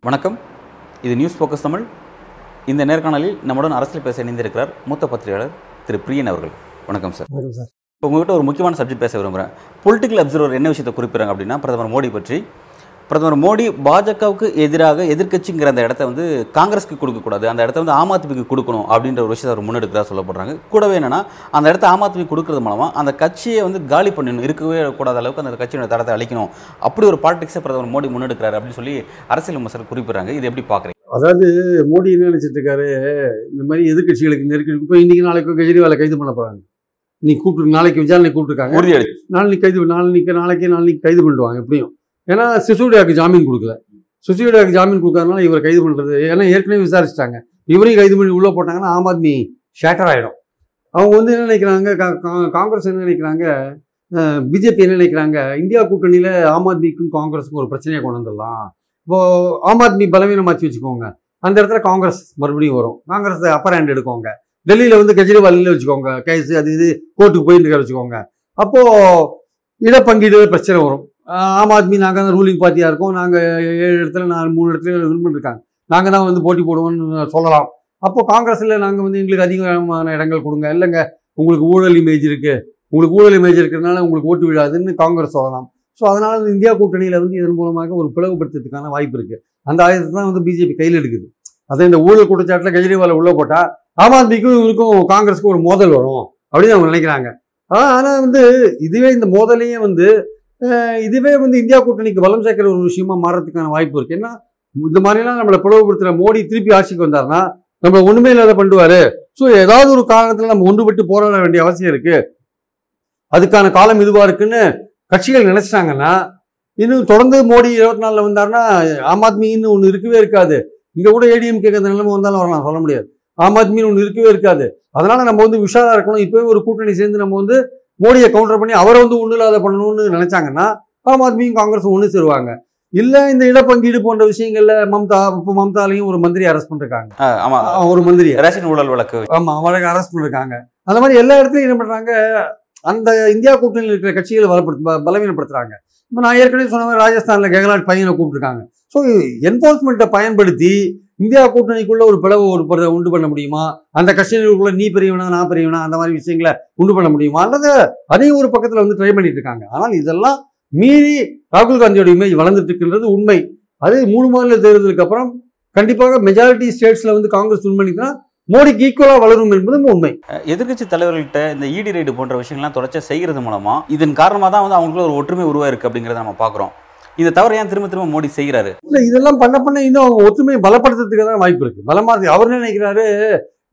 வணக்கம், இது news focus Tamil. இந்த நேர்காணலில் நம்முடன் அரசியல் பேச இணைந்திருக்கிறார் மூத்த பத்திரிகையாளர் திரு பிரியன் அவர்கள். வணக்கம் சார். வணக்கம் சார். இப்போ உங்கள்கிட்ட ஒரு முக்கியமான சப்ஜெக்ட் பேச விரும்புகிறேன். பொலிட்டிக்கல் அப்சர்வர் என்ன விஷயத்தை குறிப்பிட்றாங்க அப்படின்னா, பிரதமர் மோடி பற்றி, பிரதமர் மோடி பாஜகவுக்கு எதிராக எதிர்க்கட்சிங்கிற அந்த இடத்த வந்து காங்கிரஸுக்கு கொடுக்கக்கூடாது, அந்த இடத்த வந்து ஆம் ஆத்மிக்கு கொடுக்கணும் அப்படின்ற ஒரு விஷயத்தை அவர் முன்னெடுக்கிறா சொல்லப்படுறாங்க. கூடவே என்னென்னா, அந்த இடத்த ஆம் ஆத்மி கொடுக்கறது மூலமாக அந்த கட்சியை வந்து காலி பண்ணணும், இருக்கவே கூடாத அளவுக்கு அந்த கட்சியோட தடத்தை அளிக்கணும், அப்படி ஒரு பாலிடிக்ஸை பிரதமர் மோடி முன்னெடுக்கிறார் அப்படின்னு சொல்லி அரசியல் விமர்சகர் குறிப்பிட்றாங்க. இது எப்படி பார்க்குறீங்க? அதாவது மோடி என்ன நினைச்சிட்டு இருக்காரு, இந்த மாதிரி எதிர்கட்சிகளுக்கு நெருக்கடி. இப்போ இன்றைக்கி நாளைக்கு கெஜ்ரிவாலை கைது பண்ண போகிறாங்க. நீ கூப்பிட்டு நாளைக்கு விசாரணை கூப்பிட்டுருக்காங்க, நாளைக்கு கைது பண்ணிடுவாங்க எப்படியும். ஏன்னா சிசோடியாவுக்கு ஜாமீன் கொடுக்கல, சிசோடியாவுக்கு ஜாமீன் கொடுக்காதனால இவர் கைது பண்ணுறது. ஏன்னா ஏற்கனவே விசாரிச்சிட்டாங்க, இவரையும் கைது பண்ணி உள்ளே போட்டாங்கன்னா ஆம் ஆத்மி ஷேட்டர் ஆகிடும். அவங்க வந்து என்ன நினைக்கிறாங்க, காங்கிரஸ் என்ன நினைக்கிறாங்க, பிஜேபி என்ன நினைக்கிறாங்க, இந்தியா கூட்டணியில் ஆம் ஆத்மிக்கும் காங்கிரஸுக்கும் ஒரு பிரச்சனையை கொண்டு வந்துடலாம். இப்போது ஆம் ஆத்மி பலவீனமாச்சு வச்சுக்கோங்க, அந்த இடத்துல காங்கிரஸ் மறுபடியும் வரும், காங்கிரஸ் அப்பர் ஹேண்ட் எடுக்கோங்க. டெல்லியில் வந்து கெஜ்ரிவாலில் வச்சுக்கோங்க கேஸ், அது இது கோர்ட்டுக்கு போயிட்டு இருக்க வச்சுக்கோங்க. அப்போது இடப்பங்கீடு பிரச்சனை வரும். ஆம் ஆத்மி நாங்கள் தான் ரூலிங் பார்ட்டியாக இருக்கோம், நாங்கள் 7 இடத்துல 4 3 இடத்துல வின் பண்ணிருக்காங்க, நாங்கள் தான் வந்து போட்டி போடுவோம்னு சொல்லலாம். அப்போது காங்கிரஸில் நாங்கள் வந்து எங்களுக்கு அதிகமான இடங்கள் கொடுங்க, இல்லைங்க உங்களுக்கு ஊழல் இமேஜ் இருக்குது, உங்களுக்கு ஊழல் இமேஜ் இருக்கிறதுனால உங்களுக்கு ஓட்டு விழாதுன்னு காங்கிரஸ் சொல்லலாம். ஸோ அதனால் இந்தியா கூட்டணியில் வந்து இதன் மூலமாக ஒரு பிளவுபடுத்துறதுக்கான வாய்ப்பு இருக்குது. அந்த ஆயுதத்தை தான் வந்து பிஜேபி கையில் எடுக்குது. அதை இந்த ஊழல் குற்றச்சாட்டில் கெஜ்ரிவாலை உள்ளே போட்டால் ஆம் ஆத்மிக்கும் இவருக்கும் காங்கிரஸுக்கும் ஒரு மோதல் வரும் அப்படின்னு அவங்க நினைக்கிறாங்க. ஆனால் வந்து இதுவே இந்த மோதலையே வந்து இந்தியா கூட்டணிக்கு பலம் சேர்க்கிற ஒரு விஷயமா மாறதுக்கான வாய்ப்பு இருக்குது. ஏன்னா இந்த மாதிரிலாம் நம்மளை பிளவுபடுத்துகிற மோடி திருப்பி ஆட்சிக்கு வந்தார்னா நம்ம ஒன்றுமே இல்லாத பண்ணுவார். ஸோ ஏதாவது ஒரு காரணத்தில் நம்ம ஒன்றுபட்டு போராட வேண்டிய அவசியம் இருக்குது. அதுக்கான காலம் இதுவாக இருக்குன்னு கட்சிகள் நினச்சிட்டாங்கன்னா இன்னும் தொடர்ந்து மோடி 24 வந்தார்னா ஆம் ஆத்மின்னு ஒன்று இருக்கவே இருக்காது. இங்கே கூட ஏடிஎம் கேட்குற நிலைமை வந்தாலும் வரலாம், சொல்ல முடியாது. ஆம் ஆத்மின்னு ஒன்று இருக்கவே இருக்காது. அதனால் நம்ம வந்து உஷாராக இருக்கணும். இப்போவே ஒரு கூட்டணி சேர்ந்து நம்ம வந்து மோடியை கவுண்டர் பண்ணி அவரை வந்து ஒன்றும் இல்லாத பண்ணணும்னு நினச்சாங்கன்னா ஆம் ஆத்மியும் காங்கிரஸும் ஒன்று சேருவாங்க. இல்லை இந்த இடப்பங்கீடு போன்ற விஷயங்களில் மம்தாலையும் ஒரு மந்திரி அரெஸ்ட் பண்ணிருக்காங்க, ஒரு மந்திரி ரேஷன் ஊழல் வழக்கு வழக்கு அரெஸ்ட் பண்ணிருக்காங்க. அந்த மாதிரி எல்லா இடத்துலையும் என்ன பண்ணுறாங்க, அந்த இந்தியா கூட்டணியில் இருக்கிற கட்சிகளை பலவீனப்படுத்துகிறாங்க. இப்போ நான் ஏற்கனவே சொன்ன மாதிரி ராஜஸ்தானில் கெகலாட் பையனை கூப்பிட்டுருக்காங்க. ஸோ என்ஃபோர்ஸ்மெண்ட்டை பயன்படுத்தி இந்தியா கூட்டணிக்குள்ளே ஒரு பிளவு உண்டு பண்ண முடியுமா, அந்த கட்சியினருக்குள்ளே நீ பெரியவனா நான் பெரியவனா அந்த மாதிரி விஷயங்களை உண்டு பண்ண முடியுமா, அல்லது அதையும் ஒரு பக்கத்தில் வந்து ட்ரை பண்ணிட்டு இருக்காங்க. ஆனால் இதெல்லாம் மீறி ராகுல் காந்தியோட இமேஜ் வளர்ந்துட்டு இருக்குன்றது உண்மை. அது 3 மாநில தேர்தலுக்கு அப்புறம் கண்டிப்பாக மெஜாரிட்டி ஸ்டேட்ஸில் வந்து காங்கிரஸ் வின் பண்ணிக்கினா மோடிக்கு ஈக்குவலாக வளரும் என்பதும் உண்மை. எதிர்க்கட்சி தலைவர்கள்ட்ட இந்த இடி ரைடு போன்ற விஷயங்கள்லாம் தொடர்ச்சியாக செய்கிறது மூலமாக இதன் காரணமாக தான் வந்து அவங்களுக்குள்ள ஒரு ஒற்றுமை உருவாயிருக்கு அப்படிங்கிறத நம்ம பார்க்குறோம். இதை தவிர ஏன் திரும்ப திரும்ப மோடி செய்கிறாரு? இல்லை, இதெல்லாம் பண்ண இன்னும் அவங்க ஒற்றுமையை பலப்படுத்துறதுக்கு தான் வாய்ப்பு இருக்குது. பலமாக அவர் நினைக்கிறாரு,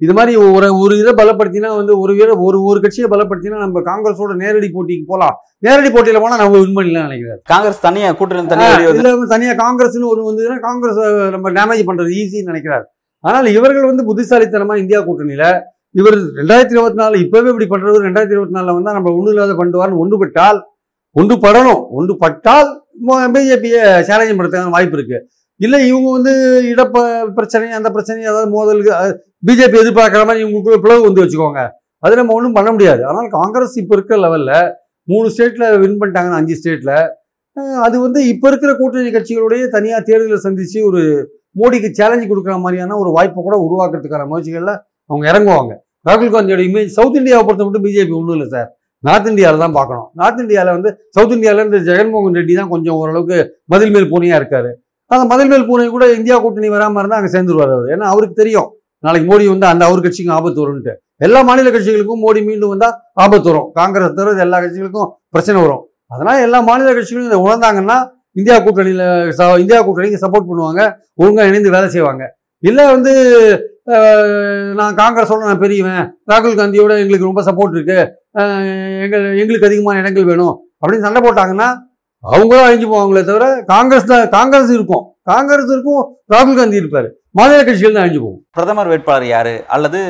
இது மாதிரி ஒரு இதை பலப்படுத்தினா வந்து ஒரு கட்சியை பலப்படுத்தினா நம்ம காங்கிரஸோட நேரடி போட்டிக்கு போகலாம், நேரடி போட்டியில் போனால் நம்ம வின் பண்ணலாம் நினைக்கிறாரு. காங்கிரஸ் தனியாக கூட்டணி தனியாக காங்கிரஸ்னு ஒரு வந்துன்னா காங்கிரஸ் நம்ம டேமேஜ் பண்ணுறது ஈஸின்னு நினைக்கிறாரு. ஆனால் இவர்கள் வந்து புத்திசாலித்தனமாக இந்தியா கூட்டணியில் இவர் 2024 இப்போவே இப்படி பண்ணுறவர் 2024 வந்தால் நம்ம ஒன்றும் இல்லாத பண்ணுவார்னு ஒன்றுபட்டால் பிஜேபியை சேலஞ்சு படுத்துக்கான வாய்ப்பு இருக்குது. இல்லை இவங்க வந்து பிரச்சனை அந்த பிரச்சனை அதாவது மோதலுக்கு பிஜேபி எதிர்பார்க்குற மாதிரி இவங்களுக்குள்ள பிளவு வந்து வச்சுக்கோங்க, அது நம்ம ஒன்றும் பண்ண முடியாது. ஆனால் காங்கிரஸ் இப்போ இருக்கிற லெவலில் 3 ஸ்டேட்டில் வின் பண்ணிட்டாங்கன்னா 5 ஸ்டேட்டில் அது வந்து இப்போ இருக்கிற கூட்டணி கட்சிகளுடைய தனியாக தேர்தலை சந்தித்து ஒரு மோடிக்கு சேலஞ்ச் கொடுக்குற மாதிரியான ஒரு வாய்ப்பை கூட உருவாக்குறதுக்கான முயற்சிகளில் அவங்க இறங்குவாங்க. ராகுல் காந்தியோட இமேஜ் சவுத் இந்தியாவை பொறுத்த மட்டும் பிஜேபி ஒன்றும் இல்லை சார், நார்த் இந்தியாவில் தான் பார்க்கணும். நார்த் இந்தியாவில் வந்து சவுத் இந்தியாவில் இந்த ஜெகன்மோகன் ரெட்டி தான் கொஞ்சம் ஓரளவுக்கு மதில் மேல் பூனையாக இருக்கார். அந்த மதில் மேல் பூனை கூட இந்தியா கூட்டணி வராமல் இருந்தால் அங்கே சேர்ந்துருவார் அவர். ஏன்னா அவருக்கு தெரியும் நாளைக்கு மோடி வந்து அந்த அவர் கட்சிக்கும் ஆபத்து வரும்ட்டு. எல்லா மாநில கட்சிகளுக்கும் மோடி மீண்டும் வந்தால் ஆபத்து வரும், காங்கிரஸ் தவிர எல்லா கட்சிகளுக்கும் பிரச்சனை வரும். அதனால் எல்லா மாநில கட்சிகளும் இதை உணர்ந்தாங்கன்னா இந்தியா கூட்டணிக்கு சப்போர்ட் பண்ணுவாங்க, ஒழுங்காக இணைந்து வேலை செய்வாங்க. இல்லை வந்து நான் காங்கிரஸோட நான் பெரியவன், ராகுல் காந்தியோட எங்களுக்கு ரொம்ப சப்போர்ட் இருக்குது, எங்களுக்கு அதிகமான இடங்கள் வேணும் அப்படின்னு சண்டை போட்டாங்கன்னா அவங்களும் அழிஞ்சு போவாங்களே தவிர காங்கிரஸ் இருக்கும், காங்கிரஸ் இருக்கும், ராகுல் காந்தி இருப்பார், மாநில கட்சிகள் தான் அழிஞ்சு போகும். பிரதமர் வேட்பாளர் யார் அல்லது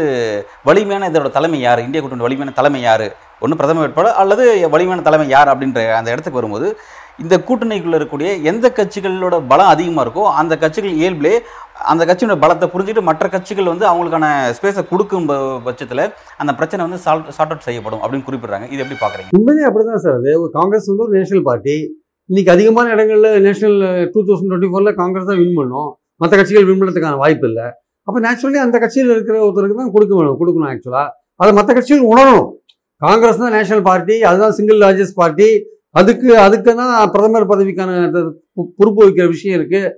வலிமையான இதோட தலைமை யார், இந்தியா கூட்டணி வலிமையான தலைமை யார், ஒன்று பிரதமர் வேட்பாளர் அல்லது வலிமையான தலைமை யார் அப்படின்ற அந்த இடத்துக்கு வரும்போது இந்த கூட்டணிக்குள்ளே இருக்கக்கூடிய எந்த கட்சிகளோட பலம் அதிகமாக இருக்கோ அந்த கட்சிகள் இயல்பிலே அந்த கட்சியோட பலத்தை புரிஞ்சுட்டு மற்ற கட்சிகள் வந்து அவங்களுக்கான ஸ்பேஸை கொடுக்கும் பட்சத்தில் அந்த பிரச்சனை வந்து சார்ட் அவுட் செய்யப்படும் அப்படின்னு குறிப்பிட்றாங்க. இது எப்படி பார்க்குறீங்க? உண்மையே அப்படி தான் சார். அது காங்கிரஸ் வந்து ஒரு நேஷனல் பார்ட்டி. இன்றைக்கி அதிகமான இடங்களில் நேஷனல் 2024 காங்கிரஸ் தான் வின் பண்ணோம், மற்ற கட்சிகள் வின் பண்ணுறதுக்கான வாய்ப்பு இல்லை. அப்போ நேச்சுரலி அந்த கட்சியில் இருக்கிற ஒருத்தருக்கு தான் கொடுக்கணும். ஆக்சுவலாக அதை மற்ற கட்சிகள் உணரணும். காங்கிரஸ் தான் நேஷனல் பார்ட்டி, அதுதான் சிங்கிள் லார்ஜஸ்ட் பார்ட்டி, அதுக்கு தான் பிரதமர் பதவிக்கான பொறுப்பு வைக்கிற விஷயம் இருக்குது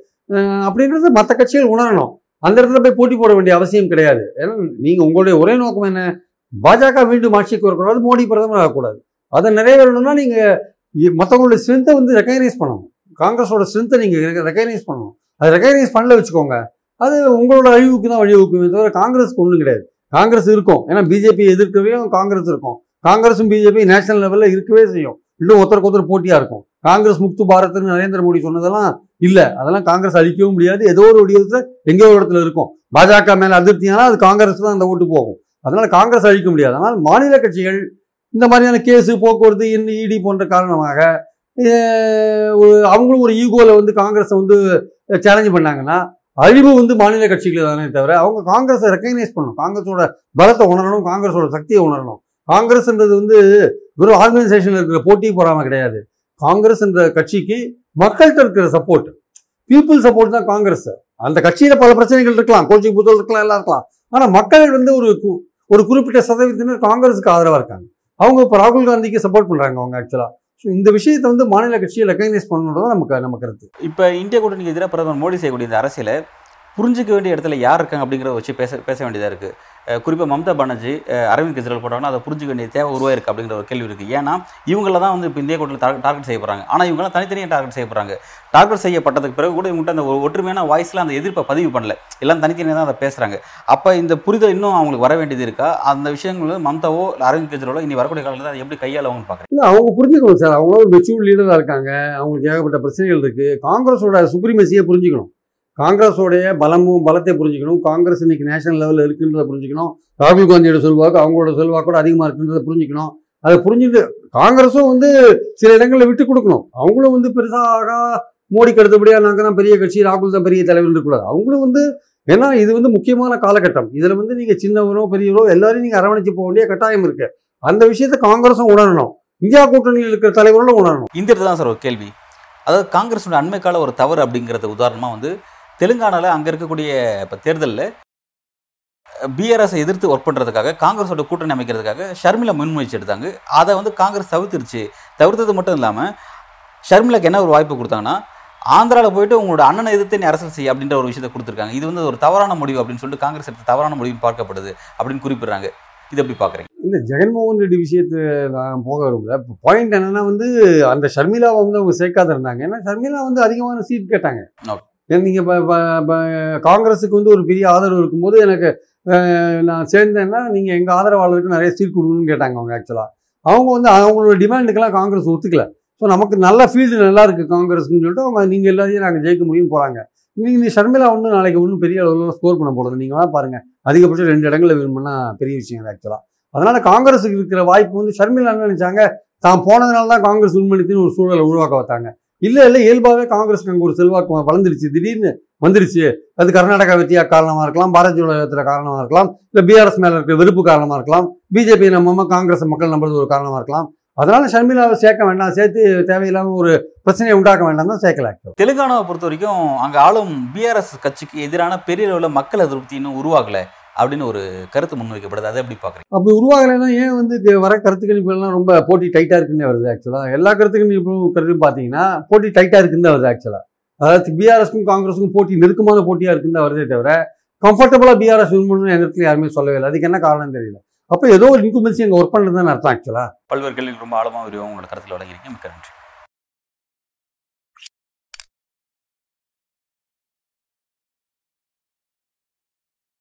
அப்படின்றது மற்ற கட்சிகள் உணரணும். அந்த இடத்துல போய் போட்டி போட வேண்டிய அவசியம் கிடையாது. ஏன்னா நீங்கள் உங்களுடைய ஒரே நோக்கம் என்ன? பாஜக மீண்டும் ஆட்சிக்கு வரக்கூடாது, மோடி பிரதமர் ஆகக்கூடாது. அதை நிறைவேறணும்னா நீங்கள் மற்றவங்களுடைய ஸ்ட்ரென்த்தை வந்து ரெக்கக்னைஸ் பண்ணணும். காங்கிரஸோட ஸ்ட்ரென்த்தை நீங்கள் ரெக்கக்னைஸ் பண்ணணும். அதை ரெக்கக்னைஸ் பண்ணல வச்சுக்கோங்க, அது உங்களோட அழிவுக்கு தான் வழிவகுக்குமே தவிர காங்கிரஸுக்கு ஒன்றும் கிடையாது. காங்கிரஸ் இருக்கும், ஏன்னா பிஜேபி எதிர்க்கவையும் காங்கிரஸ் இருக்கும். காங்கிரஸும் பிஜேபி நேஷனல் லெவலில் இருக்கவே செய்யும். இன்னும் ஒருத்தருக்கு ஒருத்தர் போட்டியாக இருக்கும். காங்கிரஸ் முக்து பாரத்னு நரேந்திர மோடி சொன்னதெல்லாம் இல்லை, அதெல்லாம் காங்கிரஸ் அழிக்கவும் முடியாது. ஏதோ ஒரு இடத்துல எங்கேயோ ஒரு இடத்துல இருக்கும். பாஜக மேலே அதிருப்தியானால் அது காங்கிரஸ் தான் அந்த ஓட்டு போகும். அதனால காங்கிரஸ் அழிக்க முடியாது. ஆனால் மாநில கட்சிகள் இந்த மாதிரியான கேஸு, போக்குவரத்து, இடி போன்ற காரணமாக அவங்களும் ஒரு ஈகோவில் வந்து காங்கிரஸை வந்து சேலஞ்சு பண்ணாங்கன்னா அழிவு வந்து மாநில கட்சிகளை தானே தவிர. அவங்க காங்கிரஸை ரெக்கக்னைஸ் பண்ணணும், காங்கிரஸோட பலத்தை உணரணும், காங்கிரஸோட சக்தியை உணரணும். காங்கிரஸ்ன்றது வந்து வெறும் ஆர்கனைசேஷன் இருக்கிற போட்டி போறாமல் கிடையாது. காங்கிரஸ் என்ற கட்சிக்கு மக்கள்கிட்ட இருக்கிற சப்போர்ட், பீப்புள் சப்போர்ட் தான் காங்கிரஸ். அந்த கட்சியில பல பிரச்சனைகள் இருக்கலாம், கோச்சிங் புத்தகம் இருக்கலாம், எல்லாம் இருக்கலாம். ஆனா மக்கள் வந்து ஒரு குறிப்பிட்ட சதவீதத்தினர் காங்கிரஸுக்கு ஆதரவா இருக்காங்க. அவங்க இப்போ ராகுல் காந்திக்கு சப்போர்ட் பண்றாங்க அவங்க ஆக்சுவலா. இந்த விஷயத்தை வந்து மாநில கட்சியை ரெக்கக்னைஸ் பண்ணணும்னு தான் நம்ம கருத்து. இப்போ இந்தியா கூட்டணிக்கு எதிராக பிரதமர் மோடி செய்யக்கூடிய இந்த அரசியலை புரிஞ்சிக்க வேண்டிய இடத்துல யார் இருக்காங்க அப்படிங்கிறத வச்சு பேச வேண்டியதாக இருக்குது. குறிப்பாக மம்தா பானர்ஜி, அரவிந்த் கெஜ்ரிவால் போட்டாங்கன்னா அதை புரிஞ்சிக்க வேண்டிய தேவை உருவாயிருக்கு அப்படிங்கிற ஒரு கேள்வி இருக்குது. ஏன்னா இவங்கள தான் வந்து இப்போ இந்திய கூட்டத்தில் டார்கெட் செய்ய போகிறாங்க. ஆனால் இவங்களாம் தனித்தனியாக டார்கெட் செய்ய போகிறாங்க. டார்கெட் செய்யப்பட்டதுக்கு பிறகு கூட இவங்கள்ட்ட அந்த ஒற்றுமையான வாய்ஸில் அந்த எதிர்ப்பை பதிவு பண்ணல, எல்லாம் தனித்தனியாக தான் அதை பேசுகிறாங்க. அப்போ இந்த புரிதல் இன்னும் அவங்களுக்கு வர வேண்டியது இருக்கா? அந்த விஷயங்கள் மம்தாவோ அரவிந்த் கெஜ்ரிவாலோ இனி வரக்கூடிய காலத்தில் அதை எப்படி கையாளவும் பார்க்குறாங்க? இல்லை, அவங்க புரிஞ்சுக்கணும் சார். அவங்களோட மெச்சூர் லீடராக இருக்காங்க, அவங்களுக்கு ஏகப்பட்ட பிரச்சனைகள் இருக்குது. காங்கிரஸோட சுப்ரீமசியை புரிஞ்சுக்கணும், காங்கிரஸோடைய பலமும் பலத்தை புரிஞ்சுக்கணும், காங்கிரஸ் இன்னைக்கு நேஷனல் லெவலில் இருக்குன்றதை புரிஞ்சுக்கணும், ராகுல் காந்தியோட செல்வாக்கு அவங்களோட செல்வாக்கோட அதிகமாக இருக்குன்றதை புரிஞ்சுக்கணும். அதை புரிஞ்சுட்டு காங்கிரஸும் வந்து சில இடங்களில் விட்டு கொடுக்கணும். அவங்களும் வந்து பெருசாக மோடிக்கு அடுத்தபடியாக நாங்கள் தான் பெரிய கட்சி, ராகுல் தான் பெரிய தலைவர் இருக்கக்கூடாது. அவங்களும் வந்து ஏன்னா இது வந்து முக்கியமான காலகட்டம், இதில் வந்து நீங்கள் சின்னவரோ பெரியவரோ எல்லாரையும் நீங்கள் அரவணைச்சு போக வேண்டிய கட்டாயம் இருக்குது. அந்த விஷயத்தை காங்கிரஸும் உணரணும், இந்தியா கூட்டணியில் இருக்கிற தலைவர்களும் உணரணும். இந்த இடத்துல தான் சார் ஒரு கேள்வி, அதாவது காங்கிரஸோட அண்மைக்கால ஒரு தவறு அப்படிங்கிறது உதாரணமாக வந்து தெலுங்கானாவில் அங்கே இருக்கக்கூடிய இப்போ தேர்தலில் பிஆர்எஸை எதிர்த்து ஒர்க் பண்ணுறதுக்காக காங்கிரஸோட கூட்டணி அமைக்கிறதுக்காக ஷர்மிலா முன்முயற்சி எடுத்தாங்க. அதை வந்து காங்கிரஸ் தவிர்த்தது மட்டும் இல்லாமல் ஷர்மிலாக்கு என்ன ஒரு வாய்ப்பு கொடுத்தாங்கன்னா ஆந்திராவில் போயிட்டு உங்களோட அண்ணனை எதிர்த்து நீ அரசியல் செய்ய அப்படின்ற ஒரு விஷயத்தை கொடுத்துருக்காங்க. இது வந்து ஒரு தவறான முடிவு அப்படின்னு சொல்லிட்டு காங்கிரஸ் எடுத்த தவறான முடிவுன்னு பார்க்கப்படுது அப்படின்னு குறிப்பிட்றாங்க. இது எப்படி பார்க்குறீங்க? இல்லை, ஜெகன்மோகன் ரெட்டி விஷயத்து நான் போக விரும்பல. இப்போ பாயிண்ட் என்னென்னா வந்து அந்த ஷர்மிலாவை வந்து அவங்க சேர்க்காத இருந்தாங்க. ஏன்னா ஷர்மிலா வந்து அதிகமான சீட் கேட்டாங்க. நீங்கள் இப்போ காங்கிரஸுக்கு வந்து ஒரு பெரிய ஆதரவு இருக்கும்போது எனக்கு நான் சேர்ந்தேன்னா நீங்கள் எங்கள் ஆதரவாளருக்கு நிறைய சீட் கொடுக்கணும்னு கேட்டாங்க அவங்க ஆக்சுவலாக. அவங்க வந்து அவங்களோட டிமாண்டுக்கெல்லாம் காங்கிரஸ் ஒத்துக்கல. ஸோ நமக்கு நல்ல ஃபீல்டு நல்லா இருக்குது காங்கிரஸ்ன்னு சொல்லிட்டு அவங்க நீங்கள் எல்லாத்தையும் நாங்கள் ஜெயிக்க முடியும்னு போகிறாங்க. நீங்கள் ஷர்மிலா ஒன்றும் நாளைக்கு ஒன்றும் பெரிய அளவில் ஸ்கோர் பண்ண போகிறது நீங்கள் வேணால் பாருங்கள். அதிகபட்சம் 2 இடங்களில் விரும்பினா பெரிய விஷயம் அது ஆக்சுவலாக. அதனால் காங்கிரஸுக்கு இருக்கிற வாய்ப்பு வந்து ஷர்மிலா என்ன நினச்சாங்க, தான் போனதுனால தான் காங்கிரஸ் விண்மணித்தின்னு ஒரு சூழலை உருவாக்க வைத்தாங்க. இல்லை இயல்பாகவே காங்கிரஸ்க்கு அங்கே ஒரு செல்வாக்கு வளர்ந்துருச்சு, திடீர்னு வந்துருச்சு. அது கர்நாடகா வெற்றியாக காரணமாக இருக்கலாம், பாரதிய ஜனதா காரணமாக இருக்கலாம், இல்லை பிஆர்எஸ் மேலே இருக்கிற வெறுப்பு காரணமாக இருக்கலாம், பிஜேபி நம்ம காங்கிரஸ் மக்கள் நம்புறது ஒரு காரணமாக இருக்கலாம். அதனால ஷர்மிலாவை சேர்க்க வேண்டாம், சேர்த்து தேவையில்லாமல் ஒரு பிரச்சனையை உண்டாக்க வேண்டாம் தான் சேர்க்கல. தெலுங்கானாவை பொறுத்த வரைக்கும் அங்கே ஆளும் பிஆர்எஸ் கட்சிக்கு எதிரான பெரிய அளவில் மக்கள் அதிருப்தி இன்னும் உருவாகலை அப்படின்னு ஒரு கருத்து முன்வைக்கப்படுது. அதை எப்படி பார்க்குறீங்க? அப்படி உருவாகலைன்னா ஏன் வந்து வர கருத்து கணிப்புகள்லாம் ரொம்ப போட்டி டைட்டாக இருக்குன்னு வருது ஆக்சுவலாக. எல்லா கருத்து கணிப்பும் பார்த்தீங்கன்னா போட்டி டைட்டாக இருக்குன்னு தான் வருது ஆக்சுவலாக. அதாவது பிஆர்எஸ்க்கும் காங்கிரஸுக்கும் போட்டி நெருக்கமான போட்டியாக இருக்குன்னு தான் வருதே தவிர கம்ஃபர்டபுளாக பிஆர்எஸ் விரும்பணும்னு எந்த இடத்துல யாருமே சொல்லவே இல்லை. அதுக்கு என்ன காரணம் தெரியல. அப்போ ஏதோ ஒரு இன்குமென்சி அங்கே ஒர்க் பண்ணுறது தான் அர்த்தம் ஆக்சுவலாக. பல்வேறு கேள்விகள் ரொம்ப ஆழமாக உங்களோட கருத்தில் வழங்கிருக்கீங்க. மிக்க நன்றி.